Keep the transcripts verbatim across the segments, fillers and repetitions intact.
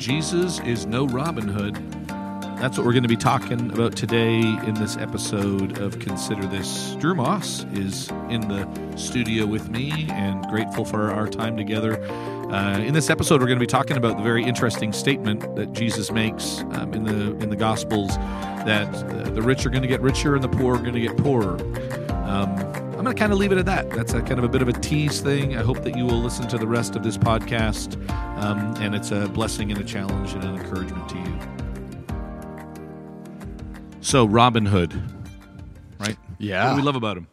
Jesus is no Robin Hood. That's what we're going to be talking about today in this episode of Consider This. Drew Moss is in the studio with me and grateful for our time together. Uh, in this episode, we're going to be talking about the very interesting statement that Jesus makes um, in the in the Gospels that uh, the rich are going to get richer and the poor are going to get poorer. Um, I'm going to kind of leave it at that. That's a kind of a bit of a tease thing. I hope that you will listen to the rest of this podcast, um, and it's a blessing and a challenge and an encouragement to you. So Robin Hood, right? Yeah. What do we love about him?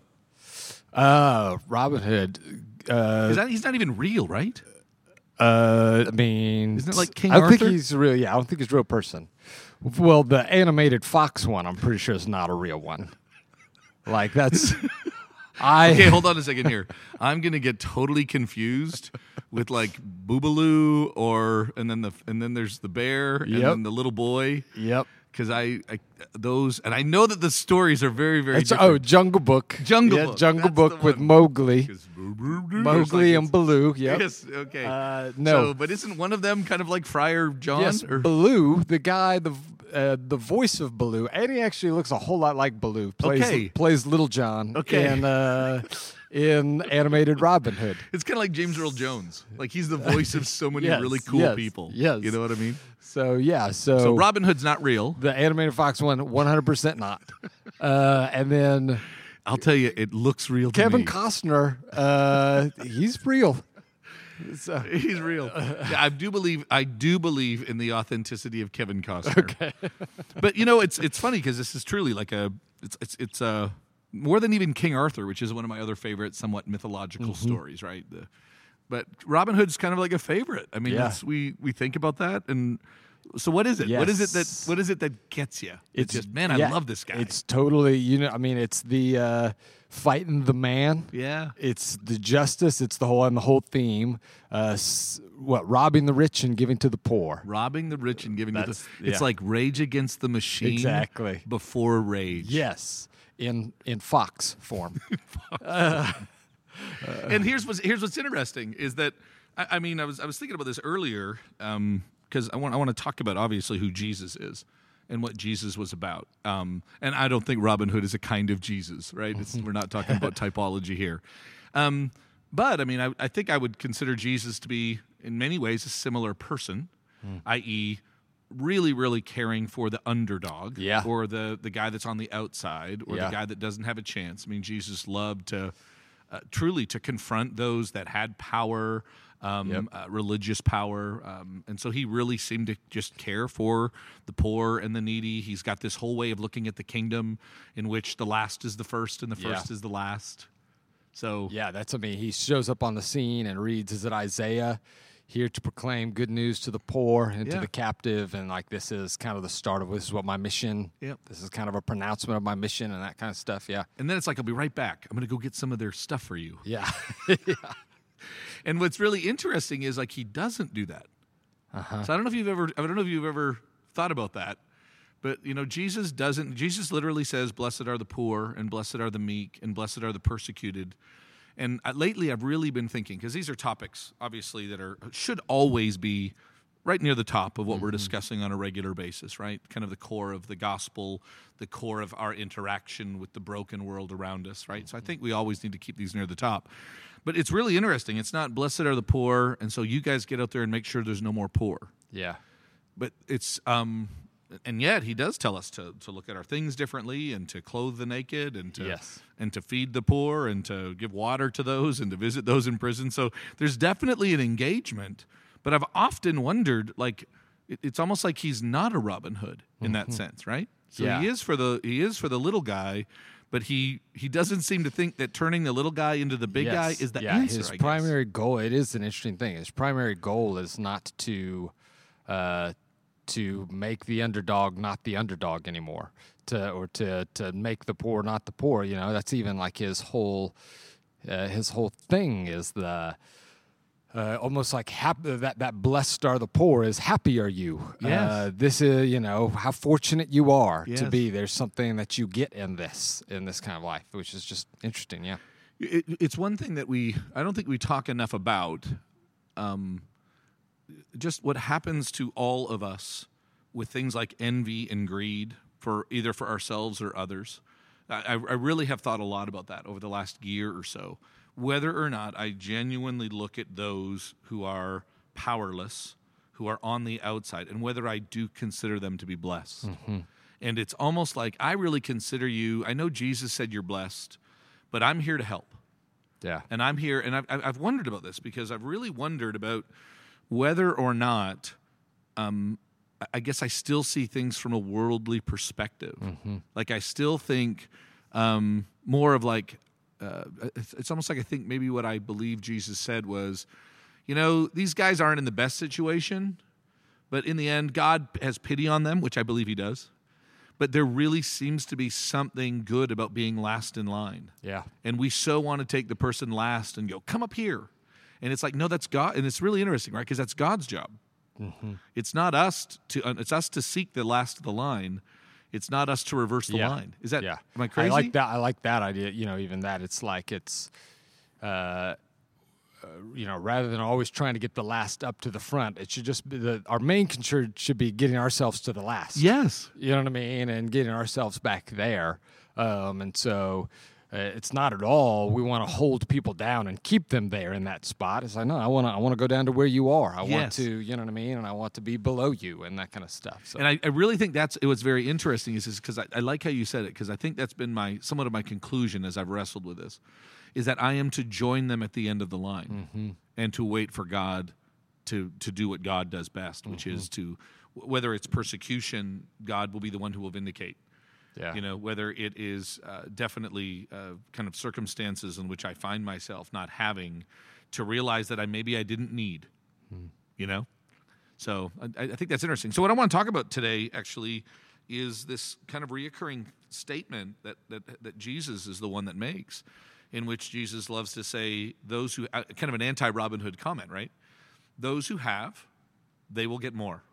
Uh, Robin Hood. Uh, that, he's not even real, right? Uh, I mean... Isn't it like King Arthur? I don't think he's real, yeah. I don't think he's a real person. Well, the animated fox one, I'm pretty sure is not a real one. Like, that's... I Okay, hold on a second here. I'm going to get totally confused with, like, Boobaloo, or... And then the and then there's the bear, and yep. then the little boy. Yep. Because I, I, those, and I know that the stories are very, very it's, different. Oh, Jungle Book. Jungle yeah, Book. Jungle That's Book with Mowgli. Mowgli like and Baloo, yeah. Yes, okay. Uh, no. So, but isn't one of them kind of like Friar John? Yes, or? Baloo, the guy, the uh, the voice of Baloo, and he actually looks a whole lot like Baloo. Plays, okay. Plays Little John. Okay. And, uh... in animated Robin Hood. It's kind of like James Earl Jones. Like, he's the voice of so many yes, really cool yes, people. Yes. You know what I mean? So, yeah. So, so Robin Hood's not real. The animated fox one, one hundred percent not. uh, and then... I'll tell you, it looks real to Kevin me. Kevin Costner, uh, he's real. So, he's real. Yeah, I do believe I do believe in the authenticity of Kevin Costner. Okay. But, you know, it's it's funny because this is truly like a... It's it's it's a... More than even King Arthur, which is one of my other favorite, somewhat mythological mm-hmm. stories, right? The, but Robin Hood's kind of like a favorite. I mean, yeah. it's, we we think about that, and so what is it? Yes. What is it that what is it that gets you? It's, it's just man, yeah, I love this guy. It's totally, you know. I mean, it's the uh, fighting the man. Yeah, it's the justice. It's the whole and the whole theme. Uh, what robbing the rich and giving to the poor. Robbing the rich and giving That's, to the. It's yeah. like Rage Against the Machine. Exactly. Before Rage. Yes. In in fox form, fox uh, form. And here's what's here's what's interesting is that I, I mean I was I was thinking about this earlier um, because I want I want to talk about obviously who Jesus is and what Jesus was about, um, and I don't think Robin Hood is a kind of Jesus, right? It's, we're not talking about typology here, um, but I mean I, I think I would consider Jesus to be in many ways a similar person, mm. that is. Really, really caring for the underdog, yeah. or the, the guy that's on the outside, or yeah. the guy that doesn't have a chance. I mean, Jesus loved to uh, truly to confront those that had power, um, yep. uh, religious power, um, and so he really seemed to just care for the poor and the needy. He's got this whole way of looking at the kingdom in which the last is the first and the first yeah. is the last. So yeah, that's what I mean. He shows up on the scene and reads, is it Isaiah? Here to proclaim good news to the poor and yeah. to the captive, and like this is kind of the start of this is what my mission. Yep. This is kind of a pronouncement of my mission and that kind of stuff. Yeah. And then it's like I'll be right back. I'm gonna go get some of their stuff for you. Yeah. yeah. And what's really interesting is like he doesn't do that. Uh-huh. So I don't know if you've ever I don't know if you've ever thought about that, but you know Jesus doesn't. Jesus literally says, "Blessed are the poor, and blessed are the meek, and blessed are the persecuted." And lately, I've really been thinking, because these are topics, obviously, that are should always be right near the top of what mm-hmm. we're discussing on a regular basis, right? Kind of the core of the gospel, the core of our interaction with the broken world around us, right? Mm-hmm. So I think we always need to keep these near the top. But it's really interesting. It's not blessed are the poor, and so you guys get out there and make sure there's no more poor. Yeah. But it's... um. And yet he does tell us to, to look at our things differently and to clothe the naked and to yes. and to feed the poor and to give water to those and to visit those in prison. So there's definitely an engagement, but I've often wondered, like, it, it's almost like he's not a Robin Hood in mm-hmm. that sense, right? So yeah. he is for the he is for the little guy, but he, he doesn't seem to think that turning the little guy into the big yes. guy is the yeah, answer, his I primary guess. Goal, it is an interesting thing. His primary goal is not to... Uh, to make the underdog not the underdog anymore, to or to to make the poor not the poor, you know, that's even like his whole uh, his whole thing is the uh, almost like hap- that that blessed are the poor is happy are you. Yes. Uh, this is, you know, how fortunate you are yes. to be. There's something that you get in this in this kind of life, which is just interesting. Yeah, it, it's one thing that we I don't think we talk enough about. Um, just what happens to all of us with things like envy and greed, for either for ourselves or others. I, I really have thought a lot about that over the last year or so, whether or not I genuinely look at those who are powerless, who are on the outside, and whether I do consider them to be blessed. Mm-hmm. And it's almost like, I really consider you, I know Jesus said you're blessed, but I'm here to help. Yeah. And I'm here, and I've, I've wondered about this, because I've really wondered about whether or not, um, I guess I still see things from a worldly perspective. Mm-hmm. Like, I still think um, more of like, uh, it's almost like I think maybe what I believe Jesus said was, you know, these guys aren't in the best situation, but in the end, God has pity on them, which I believe he does. But there really seems to be something good about being last in line. Yeah. And we so want to take the person last and go, come up here. And it's like, no, that's God. And it's really interesting, right? Because that's God's job. Mm-hmm. It's not us to, it's us to seek the last of the line. It's not us to reverse the yeah. line. Is that, yeah. am I crazy? I like that. I like that idea. You know, even that it's like, it's, uh, Uh, you know, rather than always trying to get the last up to the front, it should just be the, our main concern should be getting ourselves to the last. Yes. You know what I mean? And getting ourselves back there. Um, and so uh, it's not at all, we want to hold people down and keep them there in that spot. It's like, no, I want to I want to go down to where you are. I yes. want to, you know what I mean? And I want to be below you and that kind of stuff. So. And I, I really think that's, it was very interesting is because I, I like how you said it, because I think that's been my somewhat of my conclusion as I've wrestled with this. Is that I am to join them at the end of the line mm-hmm. and to wait for God to to do what God does best, which mm-hmm. is to, whether it's persecution, God will be the one who will vindicate. Yeah. You know, whether it is uh, definitely uh, kind of circumstances in which I find myself not having to realize that I maybe I didn't need, mm. you know? So I, I think that's interesting. So what I want to talk about today, actually, is this kind of reoccurring statement that that, that Jesus is the one that makes, in which Jesus loves to say, those who, kind of an anti-Robin Hood comment, right? Those who have, they will get more.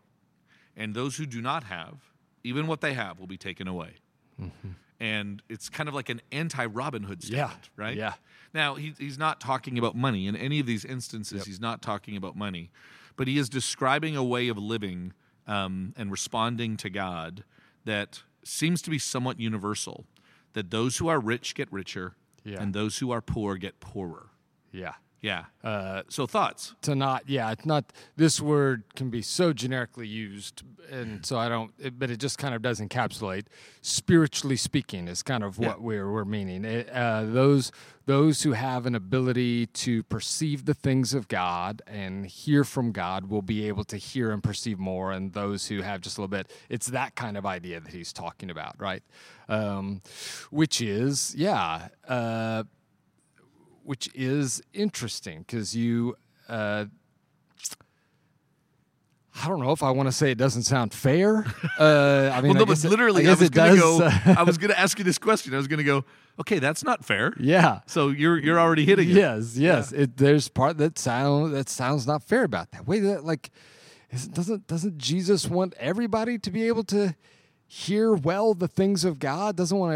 And those who do not have, even what they have will be taken away. Mm-hmm. And it's kind of like an anti-Robin Hood statement, yeah. right? Yeah. Now, he, he's not talking about money. In any of these instances, yep. he's not talking about money. But he is describing a way of living um, and responding to God that seems to be somewhat universal, that those who are rich get richer, yeah. and those who are poor get poorer. Yeah. Yeah. Uh, so thoughts? To not, yeah, it's not, this word can be so generically used, and so I don't, it, but it just kind of does encapsulate. Spiritually speaking is kind of what yeah. we're, we're meaning. It, uh, those those who have an ability to perceive the things of God and hear from God will be able to hear and perceive more, and those who have just a little bit, it's that kind of idea that he's talking about, right? Um, which is, yeah, uh, which is interesting because you, uh, I don't know if I want to say it doesn't sound fair. Uh, I mean, well, no, but literally, I, I was going to go. I was going to ask you this question. I was going to go. Okay, that's not fair. Yeah. So you're you're already hitting it. Yes, yes. Yeah. It, there's part that sound that sounds not fair about that. Wait, that like doesn't doesn't Jesus want everybody to be able to hear well the things of God, doesn't want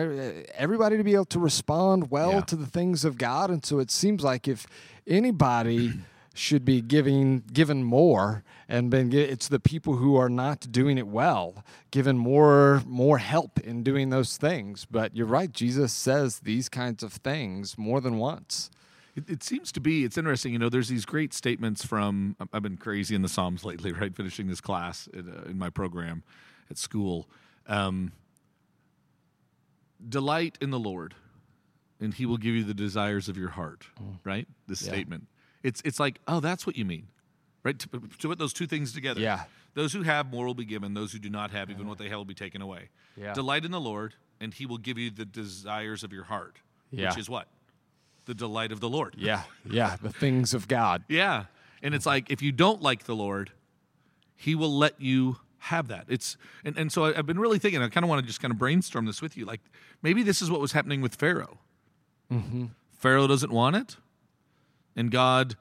everybody to be able to respond well yeah. to the things of God? And so it seems like if anybody should be giving given more, and been it's the people who are not doing it well, given more more help in doing those things. But you're right, Jesus says these kinds of things more than once. It, it seems to be, it's interesting, you know, there's these great statements from, I've been crazy in the Psalms lately, right, finishing this class in, uh, in my program at school. Um, delight in the Lord, and he will give you the desires of your heart, right? This yeah. statement. It's it's like, oh, that's what you mean, right? To, to put those two things together. Yeah. Those who have more will be given. Those who do not have, even what they have will be taken away. Yeah. Delight in the Lord, and he will give you the desires of your heart, yeah. which is what? The delight of the Lord. Yeah, yeah, the things of God. Yeah, and it's like, if you don't like the Lord, he will let you have that. It's and, and so I've been really thinking, I kind of want to just kind of brainstorm this with you. Like, maybe this is what was happening with Pharaoh. Mm-hmm. Pharaoh doesn't want it, and God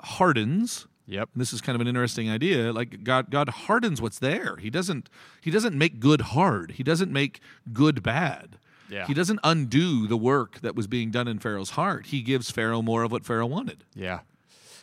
hardens. Yep. And this is kind of an interesting idea. Like, God God hardens what's there. He doesn't he doesn't make good hard. He doesn't make good bad. Yeah. He doesn't undo the work that was being done in Pharaoh's heart. He gives Pharaoh more of what Pharaoh wanted. Yeah.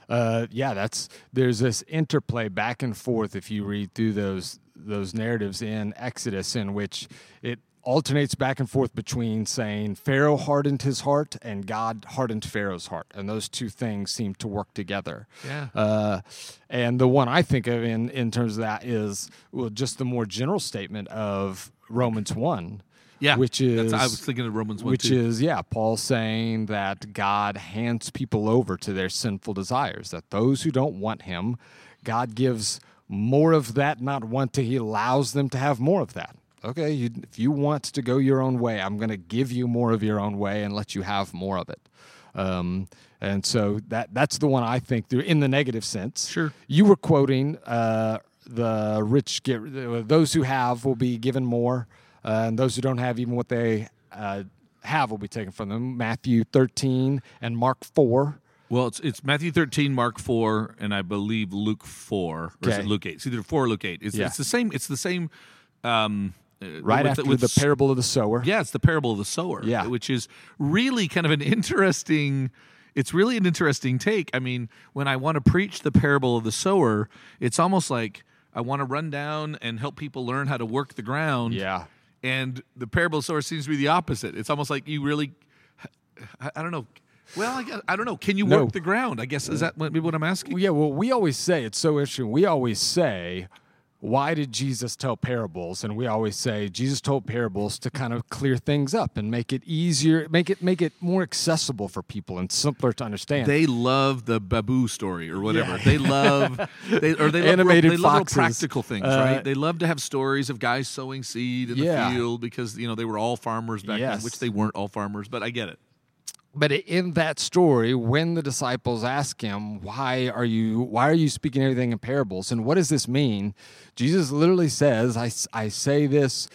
uh, yeah, that's there's this interplay back and forth if you read through those those narratives in Exodus, in which it alternates back and forth between saying Pharaoh hardened his heart and God hardened Pharaoh's heart. And those two things seem to work together. Yeah. Uh, and the one I think of in, in terms of that is well, just the more general statement of Romans one. Yeah, which is I was thinking of Romans one, which too. is yeah, Paul saying that God hands people over to their sinful desires, that those who don't want him, God gives more of that, not want to, he allows them to have more of that. Okay, you, if you want to go your own way, I'm going to give you more of your own way and let you have more of it. Um, and so that that's the one I think through in the negative sense. Sure, you were quoting uh, the rich get those who have will be given more. Uh, and those who don't have even what they uh, have will be taken from them. Matthew thirteen and Mark four. Well, it's it's Matthew thirteen, Mark four, and I believe Luke four. Or okay. Is it Luke eight? It's either four or Luke eight. It's, yeah. it's the same. It's the same um, right with, after with, the parable of the sower. Yeah, it's the parable of the sower, yeah. which is really kind of an interesting... It's really an interesting take. I mean, when I want to preach the parable of the sower, it's almost like I want to run down and help people learn how to work the ground. Yeah. And the parable of the sower seems to be the opposite. It's almost like you really, I, I don't know. Well, I, guess, I don't know. Can you no. work the ground? I guess is that maybe what I'm asking? Well, yeah, well, we always say, it's so interesting. We always say, why did Jesus tell parables? And we always say Jesus told parables to kind of clear things up and make it easier, make it make it more accessible for people and simpler to understand. They love the Babu story or whatever. Yeah. They love they or they animated love, they foxes. Love practical things, uh, right? They love to have stories of guys sowing seed in yeah. the field because you know they were all farmers back yes. then, which they weren't all farmers, but I get it. But in that story, when the disciples ask him, why are you why are you speaking everything in parables? And what does this mean? Jesus literally says, I, I say this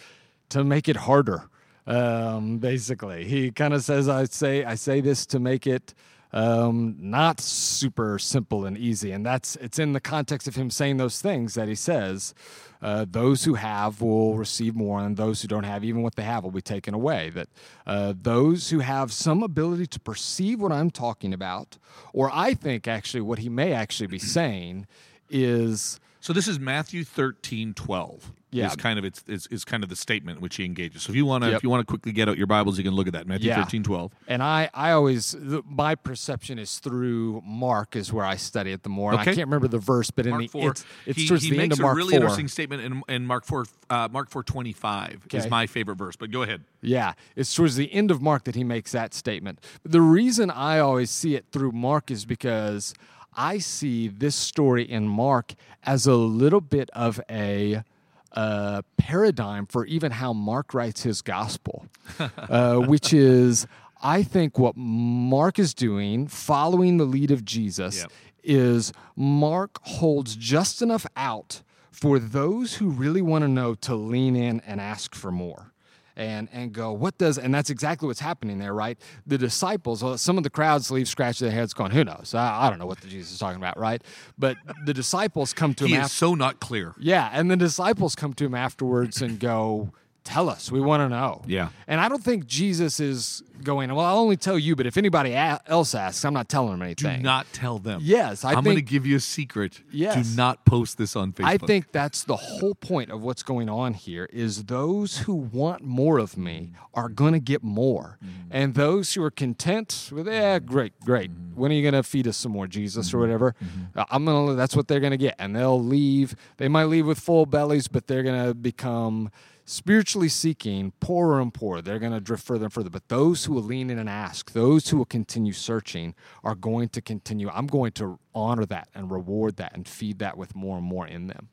to make it harder, um, basically. He kind of says, I say I say this to make it um, not super simple and easy. And that's it's in the context of him saying those things that he says, uh, those who have will receive more, and those who don't have, even what they have, will be taken away. That uh, those who have some ability to perceive what I'm talking about, or I think actually what he may actually be saying is... So this is Matthew thirteen twelve. Yeah, is kind of it's is, is kind of the statement which he engages. So if you want to, yep. if you want to quickly get out your Bibles, you can look at that Matthew yeah. thirteen twelve. And I, I always my perception is through Mark is where I study it the more. Okay. And I can't remember the verse, but in Mark the four, it's, it's he, towards he the end of Mark four. He makes a really four. Interesting statement in, in Mark four. Uh, Mark four twenty-five okay. is my favorite verse. But go ahead. Yeah, it's towards the end of Mark that he makes that statement. The reason I always see it through Mark is because I see this story in Mark as a little bit of a uh, paradigm for even how Mark writes his gospel, uh, which is, I think what Mark is doing, following the lead of Jesus, yep. is Mark holds just enough out for those who really want to know to lean in and ask for more. And and go, what does, and that's exactly what's happening there, right? The disciples, some of the crowds leave scratching their heads going, who knows? I, I don't know what Jesus is talking about, right? But the disciples come to him after. He is so not clear. Yeah, and the disciples come to him afterwards and go, tell us, we want to know. Yeah. And I don't think Jesus is going, well, I'll only tell you, but if anybody a- else asks, I'm not telling them anything. Do not tell them. Yes. I I'm going to give you a secret. Yes. Do not post this on Facebook. I think that's the whole point of what's going on here is those who want more of me are going to get more. Mm. And those who are content with, yeah, great, great. Mm. When are you going to feed us some more, Jesus, mm-hmm. or whatever? Mm-hmm. I'm gonna. That's what they're going to get. And they'll leave. They might leave with full bellies, but they're going to become... spiritually seeking, poorer and poorer, they're going to drift further and further. But those who will lean in and ask, those who will continue searching, are going to continue. I'm going to honor that and reward that and feed that with more and more in them.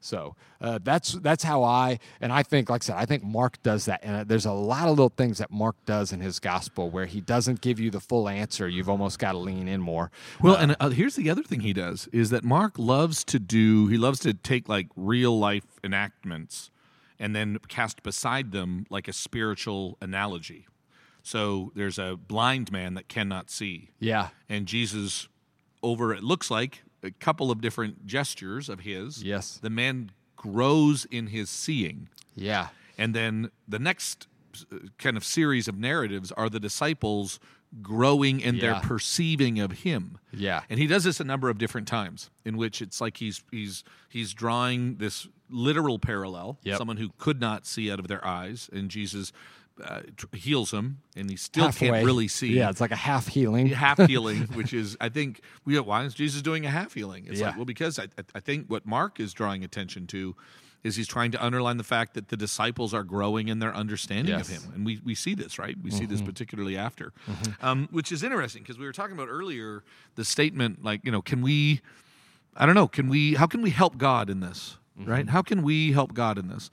So uh, that's that's how I, and I think, like I said, I think Mark does that. And there's a lot of little things that Mark does in his gospel where he doesn't give you the full answer. You've almost got to lean in more. Well, uh, and uh, here's the other thing he does is that Mark loves to do, he loves to take like real life enactments and then cast beside them like a spiritual analogy. So there's a blind man that cannot see. Yeah. And Jesus, over it looks like a couple of different gestures of his. Yes. The man grows in his seeing. Yeah. And then the next kind of series of narratives are the disciples growing in yeah. their perceiving of him. Yeah. And he does this a number of different times in which it's like he's he's he's drawing this literal parallel, yep. someone who could not see out of their eyes, and Jesus uh, heals him, and he still Halfway. can't really see. Yeah, it's like a half healing. Half healing, which is, I think, you know, why is Jesus doing a half healing? It's yeah. like, well, because I, I think what Mark is drawing attention to is he's trying to underline the fact that the disciples are growing in their understanding yes. of him. And we, we see this, right? We mm-hmm. see this particularly after, mm-hmm. um, which is interesting because we were talking about earlier the statement, like, you know, can we, I don't know, can we, how can we help God in this, mm-hmm. right? How can we help God in this?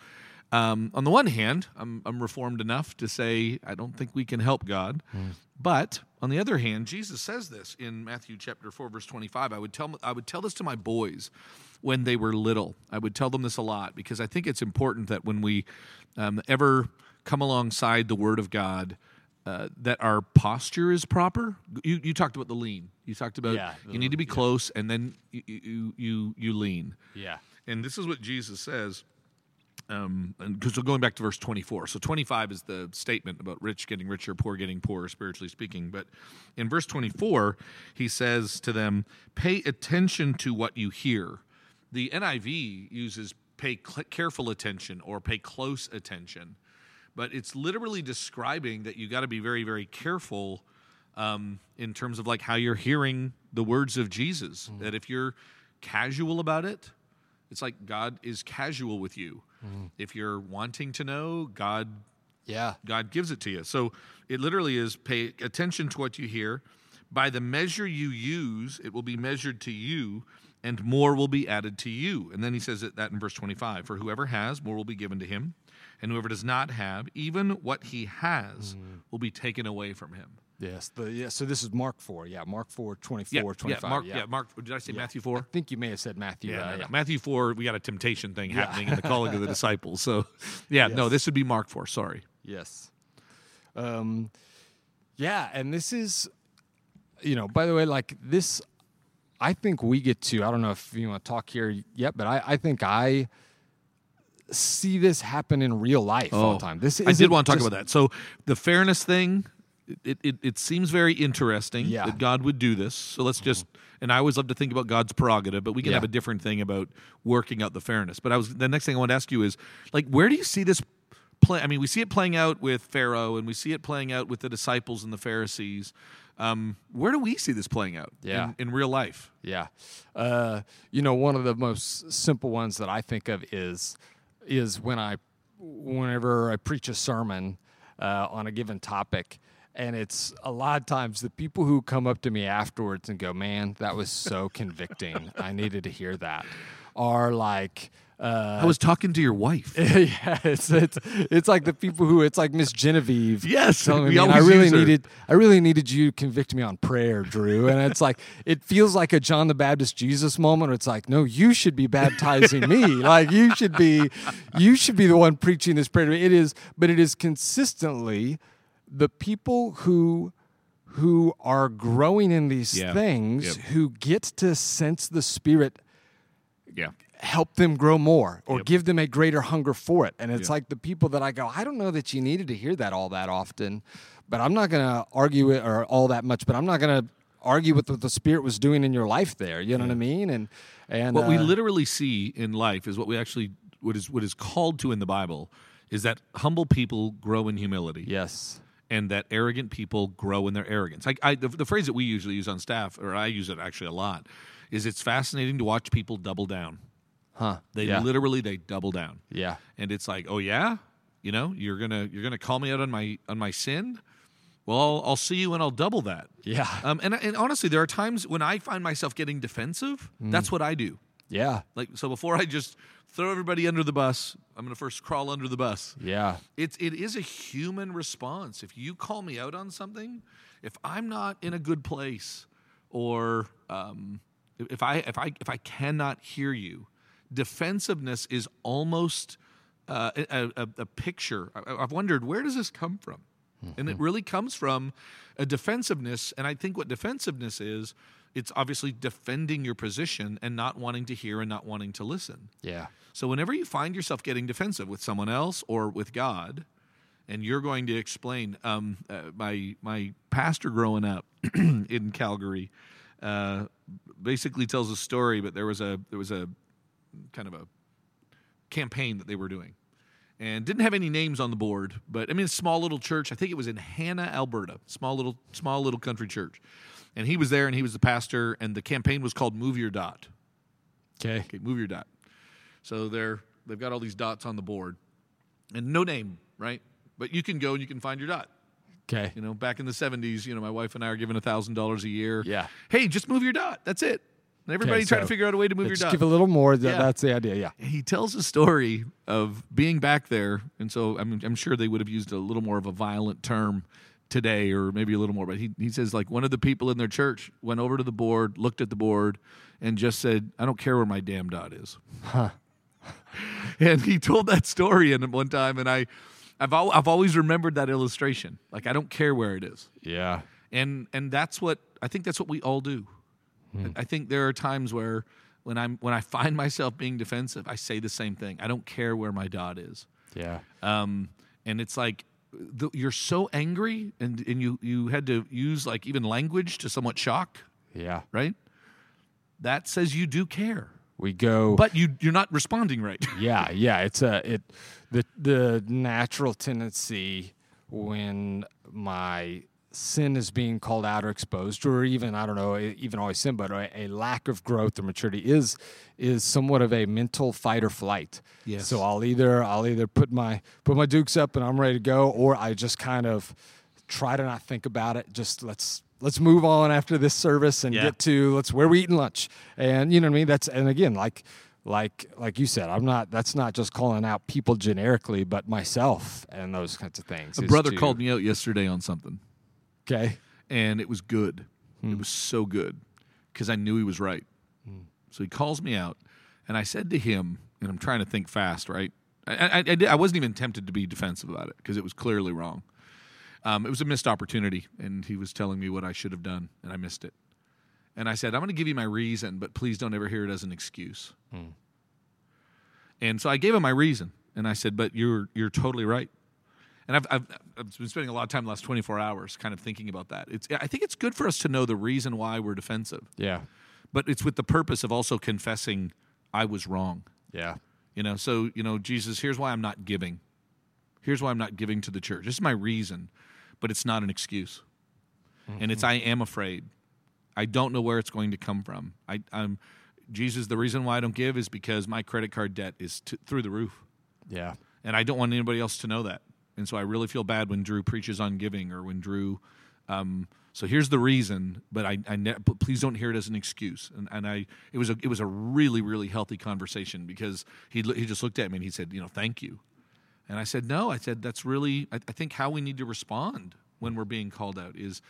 Um, on the one hand, I'm, I'm reformed enough to say I don't think we can help God. Mm. But on the other hand, Jesus says this in Matthew chapter four, verse twenty-five. I would tell I would tell this to my boys when they were little. I would tell them this a lot because I think it's important that when we um, ever come alongside the Word of God, uh, that our posture is proper. You, you talked about the lean. You talked about yeah, the, you need to be yeah. close, and then you you, you you lean. Yeah. And this is what Jesus says. Um, and so going back to verse twenty-four, so twenty-five is the statement about rich getting richer, poor getting poorer, spiritually speaking. But in verse twenty-four, he says to them, pay attention to what you hear. The N I V uses pay cl- careful attention or pay close attention, but it's literally describing that you got to be very, very careful um, in terms of like how you're hearing the words of Jesus, mm. that if you're casual about it, it's like God is casual with you. Mm. If you're wanting to know, God, yeah. God gives it to you. So it literally is pay attention to what you hear. By the measure you use, it will be measured to you, and more will be added to you. And then he says that in verse twenty-five, for whoever has, more will be given to him, and whoever does not have, even what he has mm. will be taken away from him. Yes, the, yeah, so this is Mark four, yeah, Mark four, twenty-four, yeah, twenty-five. Yeah Mark, yeah. yeah, Mark, did I say yeah. Matthew four? I think you may have said Matthew. Yeah, uh, yeah. Matthew four, we got a temptation thing yeah. happening in the calling of the disciples. So, yeah, yes. no, this would be Mark four, sorry. Yes. Um, yeah, and this is, you know, by the way, like this, I think we get to, I don't know if you want to talk here yet, but I, I think I... see this happen in real life oh, all the time. This I did want to talk just, about that. So the fairness thing, it, it, it seems very interesting yeah. that God would do this. So let's just, and I always love to think about God's prerogative, but we can yeah. have a different thing about working out the fairness. But I was the next thing I want to ask you is, like, where do you see this play? I mean, we see it playing out with Pharaoh, and we see it playing out with the disciples and the Pharisees. Um, where do we see this playing out yeah. in, in real life? Yeah. Uh, you know, one of the most simple ones that I think of is... is when I, whenever I preach a sermon uh, on a given topic, and it's a lot of times the people who come up to me afterwards and go, man, that was so convicting, I needed to hear that, are like... Uh, I was talking to your wife. yeah, it's, it's it's like the people who it's like Miss Genevieve. Yes, telling me, I really needed I really needed you to convict me on prayer, Drew. And it's like it feels like a John the Baptist Jesus moment. Where it's like, no, you should be baptizing me. Like you should be, you should be the one preaching this prayer to me. It is, but it is consistently the people who. who are growing in these yeah. things yep. who get to sense the Spirit. Yeah. help them grow more or yep. give them a greater hunger for it. And it's yep. like the people that I go, I don't know that you needed to hear that all that often, but I'm not going to argue it or all that much, but I'm not going to argue with what the Spirit was doing in your life there. You know yeah. what I mean? And, and what uh, we literally see in life is what we actually, what is, what is called to in the Bible is that humble people grow in humility. Yes. And that arrogant people grow in their arrogance. I, I, the, the phrase that we usually use on staff, or I use it actually a lot, is it's fascinating to watch people double down. Huh. They yeah. literally they double down. Yeah. And it's like, oh yeah, you know, you're gonna you're gonna call me out on my on my sin. Well, I'll, I'll see you and I'll double that. Yeah. Um. And and honestly, there are times when I find myself getting defensive. Mm. That's what I do. Yeah. Like so, before I just throw everybody under the bus, I'm gonna first crawl under the bus. Yeah. It's it is a human response. If you call me out on something, if I'm not in a good place, or um, if I if I if I cannot hear you. Defensiveness is almost uh, a, a, a picture. I, I've wondered, where does this come from? Mm-hmm. And it really comes from a defensiveness. And I think what defensiveness is, it's obviously defending your position and not wanting to hear and not wanting to listen. Yeah. So whenever you find yourself getting defensive with someone else or with God, and you're going to explain, um, uh, my my pastor growing up in Calgary uh, basically tells a story, but there was a there was a kind of a campaign that they were doing. And didn't have any names on the board, but I mean, a small little church. I think it was in Hanna, Alberta, small little small little country church. And he was there, and he was the pastor, and the campaign was called Move Your Dot. Okay. Okay, move your dot. So they're, they've got all these dots on the board, and no name, right? But you can go and you can find your dot. Okay. You know, back in the seventies, you know, my wife and I are given one thousand dollars a year. Yeah. Hey, just move your dot. That's it. And everybody okay, trying so to figure out a way to move your dot. Just give a little more. Th- yeah. That's the idea, yeah. And he tells a story of being back there, and so I'm, I'm sure they would have used a little more of a violent term today or maybe a little more. But he, he says, like, one of the people in their church went over to the board, looked at the board, and just said, I don't care where my damn dot is. Huh. And he told that story in one time, and I... I've al- I've always remembered that illustration. Like, I don't care where it is. Yeah. And and that's what I think that's what we all do. Hmm. I think there are times where when I'm when I find myself being defensive, I say the same thing. I don't care where my dot is. Yeah. Um and it's like the, you're so angry and, and you you had to use like even language to somewhat shock. Yeah. Right? That says you do care. We go, but you you're not responding right. yeah, yeah. It's a it the the natural tendency when my sin is being called out or exposed, or even I don't know, even always sin, but a, a lack of growth or maturity is is somewhat of a mental fight or flight. Yes. So I'll either I'll either put my put my dukes up and I'm ready to go, or I just kind of try to not think about it. Just let's. Let's move on after this service and yeah. get to let's where we eating lunch. And you know what I mean? That's and again, like like like you said, I'm not that's not just calling out people generically, but myself and those kinds of things. A brother to, called me out yesterday on something. Okay. And it was good. Hmm. It was so good because I knew he was right. Hmm. So he calls me out and I said to him, and I'm trying to think fast, right? I I, I, I wasn't even tempted to be defensive about it because it was clearly wrong. Um, it was a missed opportunity, and he was telling me what I should have done, and I missed it. And I said, I'm going to give you my reason, but please don't ever hear it as an excuse. Mm. And so I gave him my reason, and I said, but you're you're totally right. And I've, I've, I've been spending a lot of time the last twenty-four hours kind of thinking about that. It's I think it's good for us to know the reason why we're defensive. Yeah. But it's with the purpose of also confessing I was wrong. Yeah. You know, so, you know, Jesus, here's why I'm not giving. Here's why I'm not giving to the church. This is my reason. But it's not an excuse. Mm-hmm. And it's, I am afraid. I don't know where it's going to come from. I, I'm, Jesus, the reason why I don't give is because my credit card debt is t- through the roof. Yeah. And I don't want anybody else to know that. And so I really feel bad when Drew preaches on giving or when Drew, um, so here's the reason, but I, I ne- but please don't hear it as an excuse. And, and I, it was a, it was a really, really healthy conversation because he, he just looked at me and he said, you know, thank you. And I said, no, I said, that's really, I think how we need to respond when we're being called out is,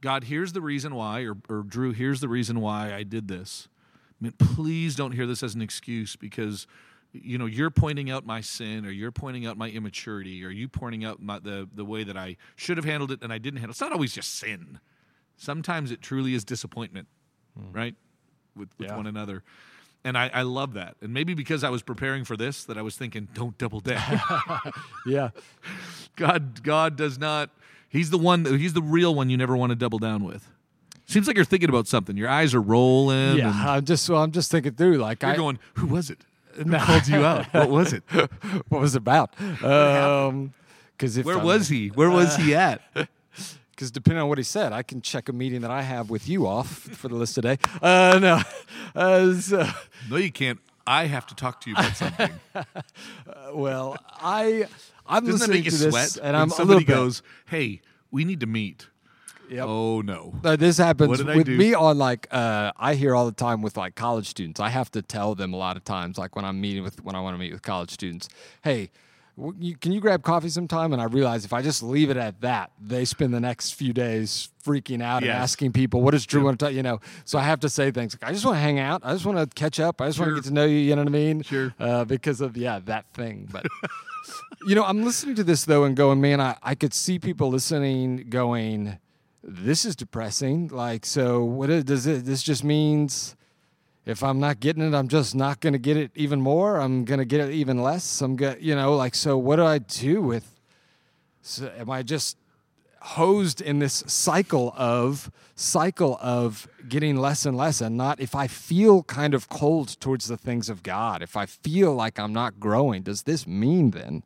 God, here's the reason why, or, or Drew, here's the reason why I did this. I mean, please don't hear this as an excuse because, you know, you're pointing out my sin or you're pointing out my immaturity or you pointing out my, the, the way that I should have handled it and I didn't handle it. It's not always just sin. Sometimes it truly is disappointment, mm. right, with, with yeah. one another. And I, I love that. And maybe because I was preparing for this that I was thinking, don't double down. yeah. God God does not, he's the one, he's the real one you never want to double down with. Seems like you're thinking about something. Your eyes are rolling. Yeah, and I'm just well, I'm just thinking through. Like You're I, going, who was it? Who no. called you out? What was it? What was it about? Um, cause if Where I'm, was he? Where uh, was he at? Because depending on what he said, I can check a meeting that I have with you off for the list today. Uh, no. Uh, so. No, you can't. I have to talk to you about something. uh, well, I, I'm Doesn't listening that make to you this. Sweat and I'm somebody goes, hey, we need to meet. Yep. Oh, no. Uh, this happens with me on like, uh, I hear all the time with like college students. I have to tell them a lot of times, like when I'm meeting with, when I want to meet with college students, hey, can you grab coffee sometime? And I realize if I just leave it at that, they spend the next few days freaking out yes. and asking people, what does Drew yeah. want to tell you? know, so I have to say things like, I just want to hang out. I just want to catch up. I just sure. want to get to know you. You know what I mean? Sure. Uh, because of, yeah, that thing. But, you know, I'm listening to this, though, and going, man, I, I could see people listening going, this is depressing. Like, so what is, does it, this just means... If I'm not getting it, I'm just not going to get it even more. I'm going to get it even less. I'm going, you know, like, so what do I do with, so am I just, hosed in this cycle of cycle of getting less and less, and not if I feel kind of cold towards the things of God, if I feel like I'm not growing, does this mean then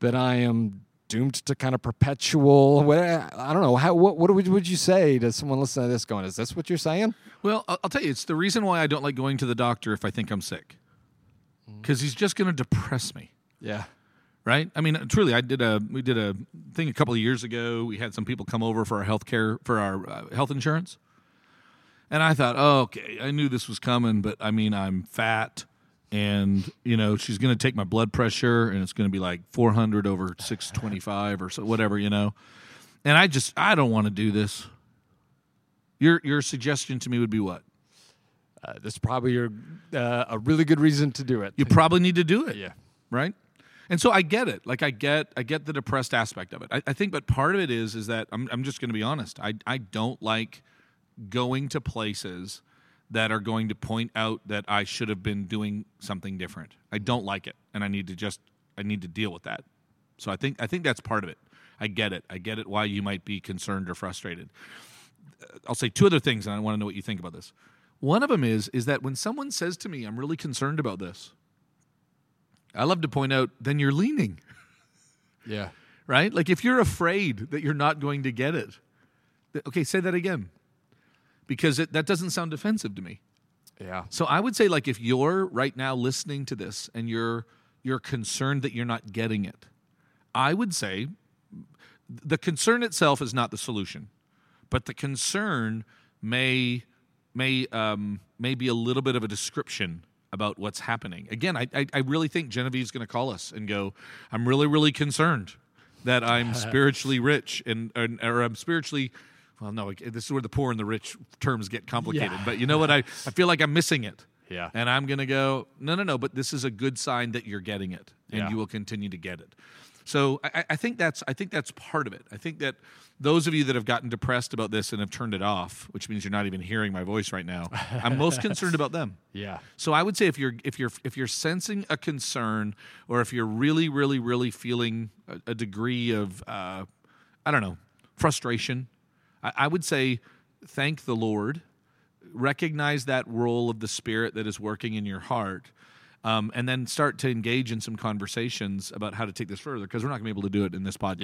that I am doomed to kind of perpetual, what, I don't know, how, what, what would you say to someone listening to this going, is this what you're saying? Well, I'll tell you, it's the reason why I don't like going to the doctor if I think I'm sick, because he's just going to depress me. Yeah. Right? I mean, truly, I did a we did a thing a couple of years ago. We had some people come over for our health care, for our uh, health insurance. And I thought, oh, okay, I knew this was coming, but I mean, I'm fat, and, you know, she's going to take my blood pressure, and it's going to be like four hundred over six twenty-five or so, whatever, you know. And I just, I don't want to do this. Your your suggestion to me would be what? Uh, this is probably your, uh, a really good reason to do it. You probably need to do it. Yeah. Right? And so I get it. Like I get, I get the depressed aspect of it. I, I think, but part of it is, is that I'm, I'm just going to be honest. I, I don't like going to places that are going to point out that I should have been doing something different. I don't like it, and I need to just, I need to deal with that. So I think, I think that's part of it. I get it. I get it. Why you might be concerned or frustrated. I'll say two other things, and I want to know what you think about this. One of them is, is that when someone says to me, "I'm really concerned about this," I love to point out, then you're leaning. Yeah. Right? Like if you're afraid that you're not going to get it, th- okay, say that again, because it, that doesn't sound offensive to me. Yeah. So I would say, like, if you're right now listening to this and you're you're concerned that you're not getting it, I would say the concern itself is not the solution, but the concern may may um, may be a little bit of a description about what's happening. Again, I, I I really think Genevieve's going to call us and go, I'm really, really concerned that I'm spiritually rich and, and or I'm spiritually, well, no, this is where the poor and the rich terms get complicated. Yeah. But you know what? I, I feel like I'm missing it. Yeah. And I'm going to go, no, no, no, but this is a good sign that you're getting it, and yeah. you will continue to get it. So I, I think that's I think that's part of it. I think that those of you that have gotten depressed about this and have turned it off, which means you're not even hearing my voice right now, I'm most concerned about them. Yeah. So I would say if you're if you're if you're sensing a concern, or if you're really really really feeling a, a degree of uh, I don't know frustration, I, I would say thank the Lord, recognize that role of the Spirit that is working in your heart. Um, and then start to engage in some conversations about how to take this further, because we're not going to be able to do it in this podcast.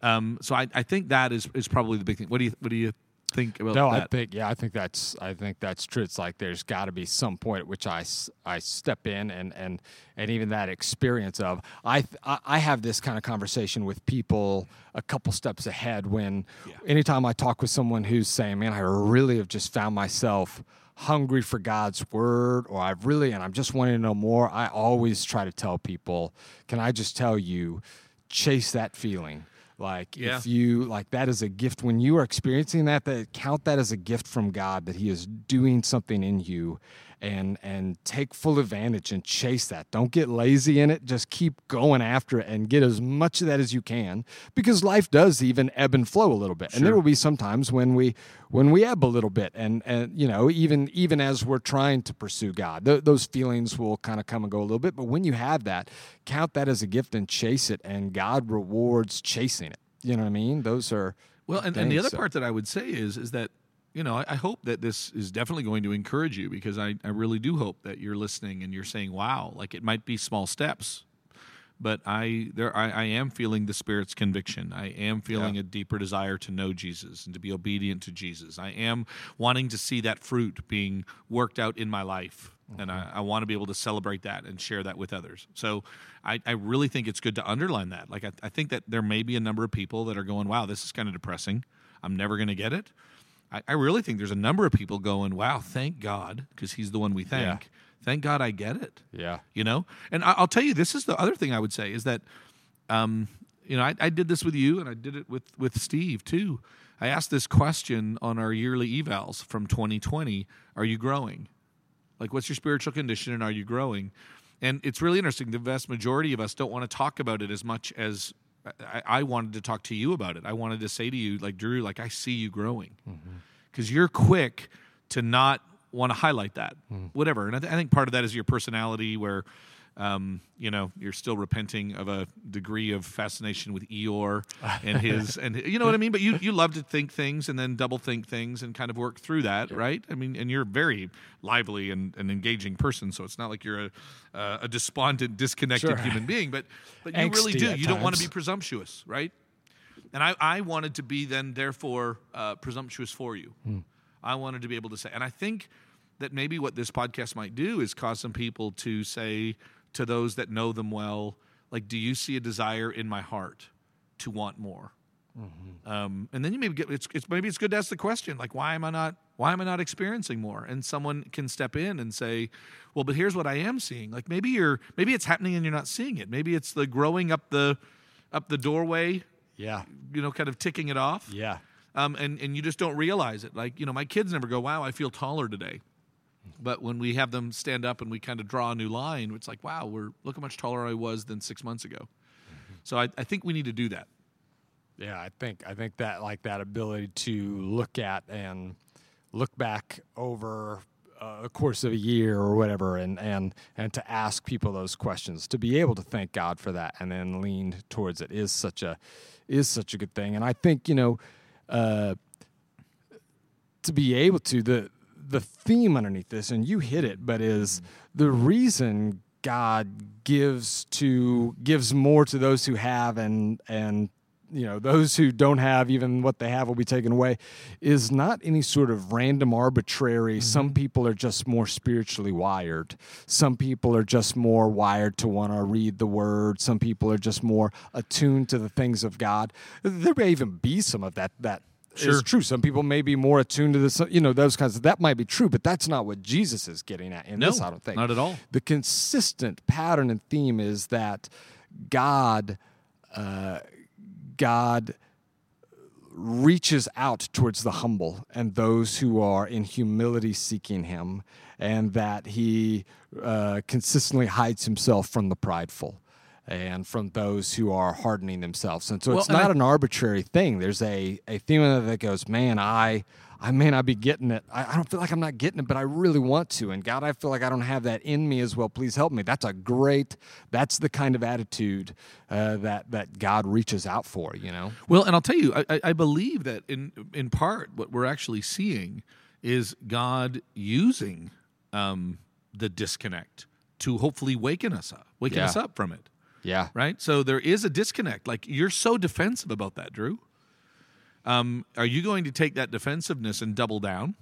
Yeah. Um, so I, I think that is, is probably the big thing. What do you What do you think about no, that? No, I think yeah, I think that's I think that's true. It's like there's got to be some point at which I, I step in and and and even that experience of I I have this kind of conversation with people a couple steps ahead when yeah. anytime I talk with someone who's saying, man, I really have just found myself hungry for God's word, or I've really, and I'm just wanting to know more, I always try to tell people, can I just tell you, chase that feeling. Like yeah. if you, like that is a gift. When you are experiencing that, that count that as a gift from God, that he is doing something in you, and and take full advantage and chase that. Don't get lazy in it. Just keep going after it and get as much of that as you can, because life does even ebb and flow a little bit. Sure. And there will be some times when we when we ebb a little bit, and, and you know, even even as we're trying to pursue God, th- those feelings will kind of come and go a little bit. But when you have that, count that as a gift and chase it, and God rewards chasing it. You know what I mean? Those are well, and, things, and the other so. part that I would say is is that, you know, I, I hope that this is definitely going to encourage you, because I, I really do hope that you're listening and you're saying, "Wow!" Like it might be small steps, but I there I, I am feeling the Spirit's conviction. I am feeling yeah. a deeper desire to know Jesus and to be obedient to Jesus. I am wanting to see that fruit being worked out in my life. And I, I want to be able to celebrate that and share that with others. So I, I really think it's good to underline that. Like I, I think that there may be a number of people that are going, wow, this is kind of depressing. I'm never going to get it. I, I really think there's a number of people going, wow, thank God, because he's the one we thank. Yeah. Thank God I get it. Yeah. You know? And I, I'll tell you, this is the other thing I would say is that, um, you know, I, I did this with you and I did it with, with Steve too. I asked this question on our yearly evals from twenty twenty, are you growing? Like, what's your spiritual condition, and are you growing? And it's really interesting. The vast majority of us don't want to talk about it as much as I, I wanted to talk to you about it. I wanted to say to you, like, Drew, like, I see you growing. Because mm-hmm. you're quick to not want to highlight that, mm-hmm. whatever. And I, th- I think part of that is your personality, where Um, you know, you're still repenting of a degree of fascination with Eeyore and his, and you know what I mean? But you, you love to think things and then double think things and kind of work through that, right? I mean, and you're a very lively and, and engaging person, so it's not like you're a, uh, a despondent, disconnected sure. human being, but, but you Angsty really do. You times. Don't want to be presumptuous, right? And I, I wanted to be then, therefore, uh, presumptuous for you. Hmm. I wanted to be able to say, and I think that maybe what this podcast might do is cause some people to say, to those that know them well, like, do you see a desire in my heart to want more? Mm-hmm. Um, and then you maybe get it's, it's maybe it's good to ask the question, like, why am I not why am I not experiencing more? And someone can step in and say, well, but here's what I am seeing. Like maybe you're maybe it's happening and you're not seeing it. Maybe it's the growing up the up the doorway. Yeah, you know, kind of ticking it off. Yeah, um, and and you just don't realize it. Like, you know, my kids never go, wow, I feel taller today. But when we have them stand up and we kind of draw a new line, it's like, wow, we're look how much taller I was than six months ago. Mm-hmm. So I, I think we need to do that. Yeah, I think I think that like that ability to look at and look back over uh, a course of a year or whatever, and, and and to ask people those questions, to be able to thank God for that, and then lean towards it is such a is such a good thing. And I think, you know, uh, to be able to the. The theme underneath this, and you hit it, but is the reason God gives to gives more to those who have, and and you know those who don't have, even what they have will be taken away, is not any sort of random, arbitrary. Mm-hmm. Some people are just more spiritually wired. Some people are just more wired to want to read the Word. Some people are just more attuned to the things of God. There may even be some of that that. Sure. It's true. Some people may be more attuned to this, you know, those kinds of, that might be true, but that's not what Jesus is getting at in no, this, I don't think. Not at all. The consistent pattern and theme is that God, uh, God reaches out towards the humble and those who are in humility seeking Him, and that He uh, consistently hides Himself from the prideful and from those who are hardening themselves. And so well, it's not I, an arbitrary thing. There's a, a theme that goes, man, I I may not be getting it. I, I don't feel like I'm not getting it, but I really want to. And God, I feel like I don't have that in me as well. Please help me. That's a great, that's the kind of attitude uh, that that God reaches out for, you know? Well, and I'll tell you, I, I believe that in in part what we're actually seeing is God using um, the disconnect to hopefully waken us up, waken yeah. us up from it. Yeah. Right? So there is a disconnect. Like, you're so defensive about that, Drew. Um, are you going to take that defensiveness and double down?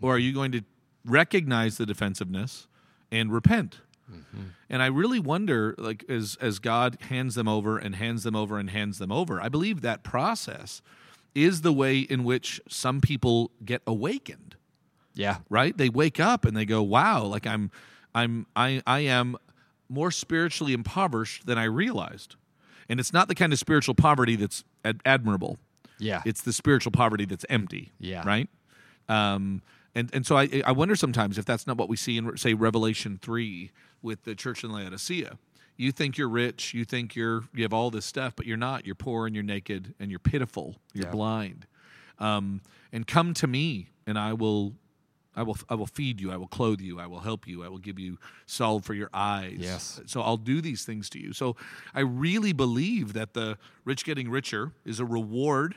Or are you going to recognize the defensiveness and repent? Mm-hmm. And I really wonder, like, as as God hands them over and hands them over and hands them over, I believe that process is the way in which some people get awakened. Yeah. Right? They wake up and they go, wow, like I'm I'm I I am more spiritually impoverished than I realized. And it's not the kind of spiritual poverty that's ad- admirable. Yeah. It's the spiritual poverty that's empty. Yeah. Right? Um, and, and so I, I wonder sometimes if that's not what we see in, say, Revelation three with the church in Laodicea. You think you're rich, you think you're you have all this stuff, but you're not. You're poor and you're naked and you're pitiful. You're yeah. blind. Um, and come to me and I will... I will I will feed you, I will clothe you, I will help you, I will give you salve for your eyes. Yes. So I'll do these things to you. So I really believe that the rich getting richer is a reward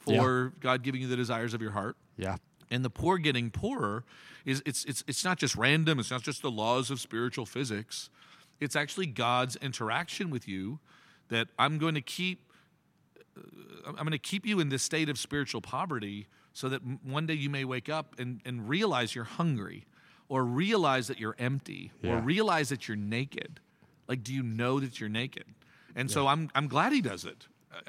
for yeah. God giving you the desires of your heart. Yeah. And the poor getting poorer is it's it's it's not just random, it's not just the laws of spiritual physics. It's actually God's interaction with you that I'm going to keep I'm going to keep you in this state of spiritual poverty so that one day you may wake up and, and realize you're hungry, or realize that you're empty, yeah. or realize that you're naked. Like, do you know that you're naked? And yeah. so I'm I'm glad He does it.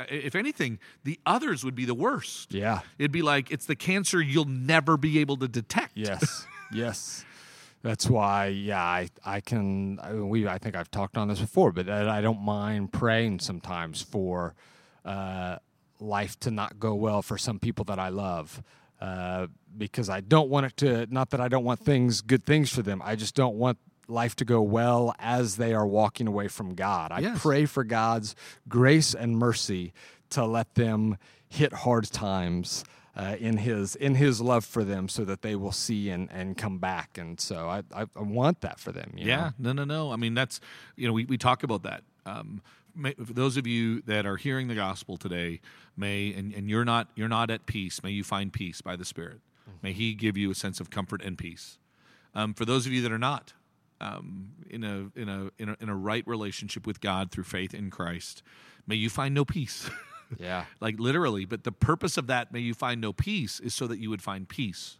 If anything, the others would be the worst. Yeah. It'd be like, it's the cancer you'll never be able to detect. Yes, yes. That's why, yeah, I, I can, I, we, I think I've talked on this before, but I don't mind praying sometimes for... Uh, life to not go well for some people that I love, uh, because I don't want it to, not that I don't want things, good things for them. I just don't want life to go well as they are walking away from God. I yes. pray for God's grace and mercy to let them hit hard times uh, in his in his love for them, so that they will see and, and come back. And so I, I want that for them. You yeah, know? no, no, no. I mean, that's, you know, we, we talk about that. Um, May, for those of you that are hearing the gospel today, may and, and you're not you're not at peace, may you find peace by the Spirit. Mm-hmm. May He give you a sense of comfort and peace. Um, for those of you that are not um, in a in a in a in a right relationship with God through faith in Christ, may you find no peace. Yeah, like literally. But the purpose of that, may you find no peace, is so that you would find peace.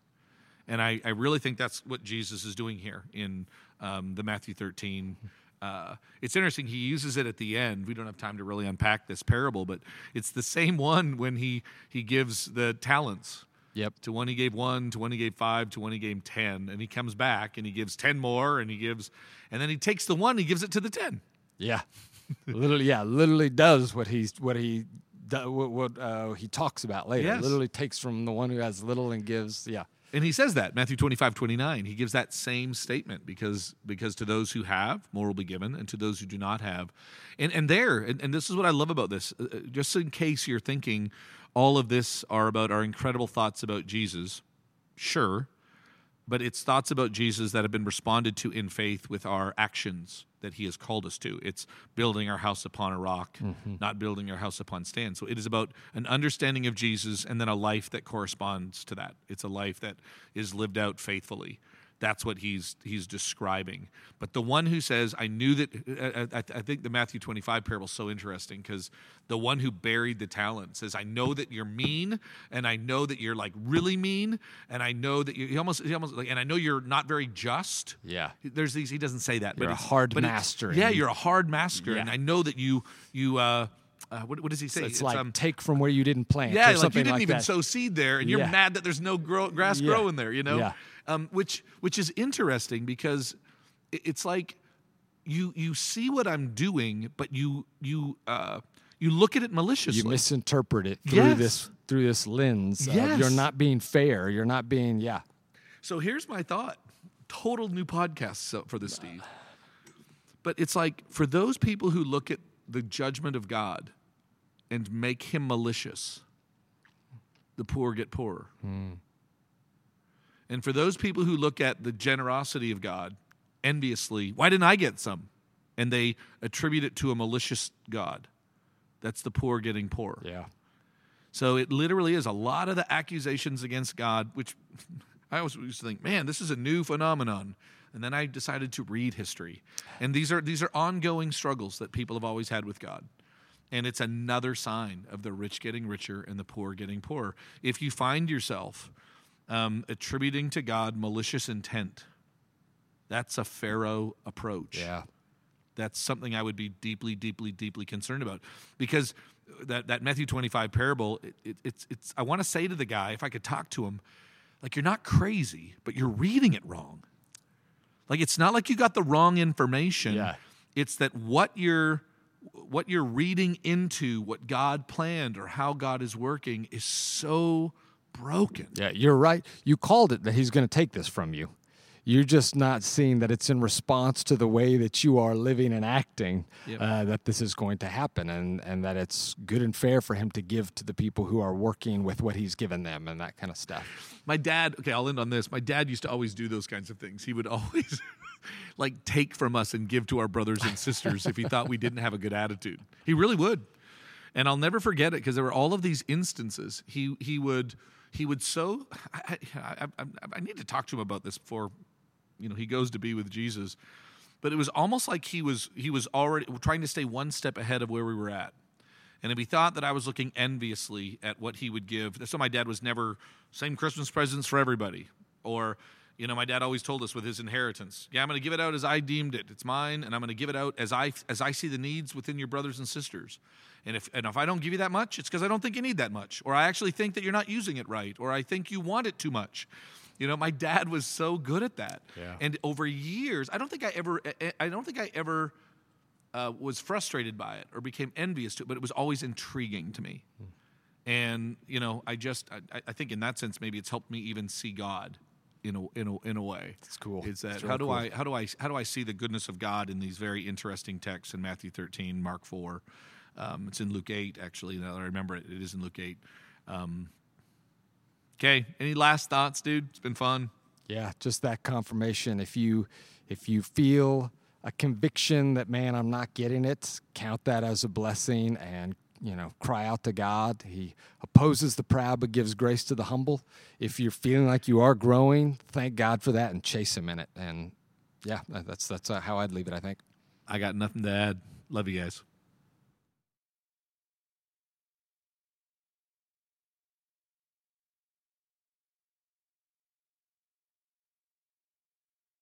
And I I really think that's what Jesus is doing here in um, the Matthew thirteen. Uh, it's interesting, he uses it at the end. We don't have time to really unpack this parable, but it's the same one when he he gives the talents. Yep. To one he gave one, to one he gave five, to one he gave ten. And he comes back and he gives ten more, and he gives, and then he takes the one, he gives it to the ten. Yeah. literally, yeah, literally does what he's what he what, what uh, he talks about later. Yes. Literally takes from the one who has little and gives, yeah. And he says that, Matthew twenty-five, twenty-nine, he gives that same statement, because because to those who have, more will be given, and to those who do not have. And and there, and, and this is what I love about this, uh, just in case you're thinking all of this are about our incredible thoughts about Jesus, sure, but it's thoughts about Jesus that have been responded to in faith with our actions that he has called us to. It's building our house upon a rock, mm-hmm. not building our house upon sand. So it is about an understanding of Jesus and then a life that corresponds to that. It's a life that is lived out faithfully. That's what he's he's describing. But the one who says, I knew that, I, I think the Matthew twenty-five parable is so interesting, because the one who buried the talent says, I know that you're mean, and I know that you're like really mean, and I know that you, he almost, he almost like, and I know you're not very just. Yeah. There's these, he doesn't say that. You're but a hard but master. Yeah, you're a hard master, yeah. And I know that you, you, uh, Uh, what, what does he say? So it's, it's like um, take from where you didn't plant. Yeah, or something like you didn't like even that. sow seed there, and you're yeah. mad that there's no grow, grass yeah. growing there. You know, yeah. um, which which is interesting, because it's like you you see what I'm doing, but you you uh, you look at it maliciously. You misinterpret it through yes. this through this lens. Yes. Of you're not being fair. You're not being yeah. So here's my thought. Total new podcast for this, Steve. But it's like for those people who look at the judgment of God and make him malicious, the poor get poorer. Mm. And for those people who look at the generosity of God enviously, why didn't I get some? And they attribute it to a malicious God. That's the poor getting poorer. Yeah. So it literally is a lot of the accusations against God, which I always used to think, man, this is a new phenomenon. And then I decided to read history. And these are these are ongoing struggles that people have always had with God. And it's another sign of the rich getting richer and the poor getting poorer. If you find yourself um, attributing to God malicious intent, that's a Pharaoh approach. Yeah. That's something I would be deeply, deeply, deeply concerned about. Because that, that Matthew twenty-five parable, it, it, it's it's. I want to say to the guy, if I could talk to him, like, you're not crazy, but you're reading it wrong. Like, it's not like you got the wrong information. Yeah. It's that what you're what you're reading into what God planned or how God is working is so broken. Yeah, you're right. You called it that he's going to take this from you. You're just not seeing that it's in response to the way that you are living and acting, yep. uh, that this is going to happen, and, and that it's good and fair for him to give to the people who are working with what he's given them and that kind of stuff. My dad, okay, I'll end on this. My dad used to always do those kinds of things. He would always like take from us and give to our brothers and sisters if he thought we didn't have a good attitude. He really would. And I'll never forget it, because there were all of these instances. He he would, he would so, I, I, I, I need to talk to him about this before, you know, he goes to be with Jesus, but it was almost like he was he was already trying to stay one step ahead of where we were at. And if he thought that I was looking enviously at what he would give, so my dad was never same Christmas presents for everybody, or, you know, my dad always told us with his inheritance, yeah, I'm going to give it out as I deemed it. It's mine, and I'm going to give it out as I as I see the needs within your brothers and sisters. And if and if I don't give you that much, it's because I don't think you need that much, or I actually think that you're not using it right, or I think you want it too much. You know, my dad was so good at that, yeah. And over years, I don't think I ever, I don't think I ever uh, was frustrated by it or became envious to it, but it was always intriguing to me. Mm. And you know, I just, I, I think in that sense, maybe it's helped me even see God in a in a in a way. It's cool. Is that really how do cool. I how do I how do I see the goodness of God in these very interesting texts in Matthew thirteen, Mark four, um, it's in Luke eight actually. Now that I remember it, it is in Luke eight. Um, Okay, any last thoughts, dude? It's been fun. Yeah, just that confirmation. If you if you feel a conviction that, man, I'm not getting it, count that as a blessing and, you know, cry out to God. He opposes the proud but gives grace to the humble. If you're feeling like you are growing, thank God for that and chase him in it. And, yeah, that's that's how I'd leave it, I think. I got nothing to add. Love you guys.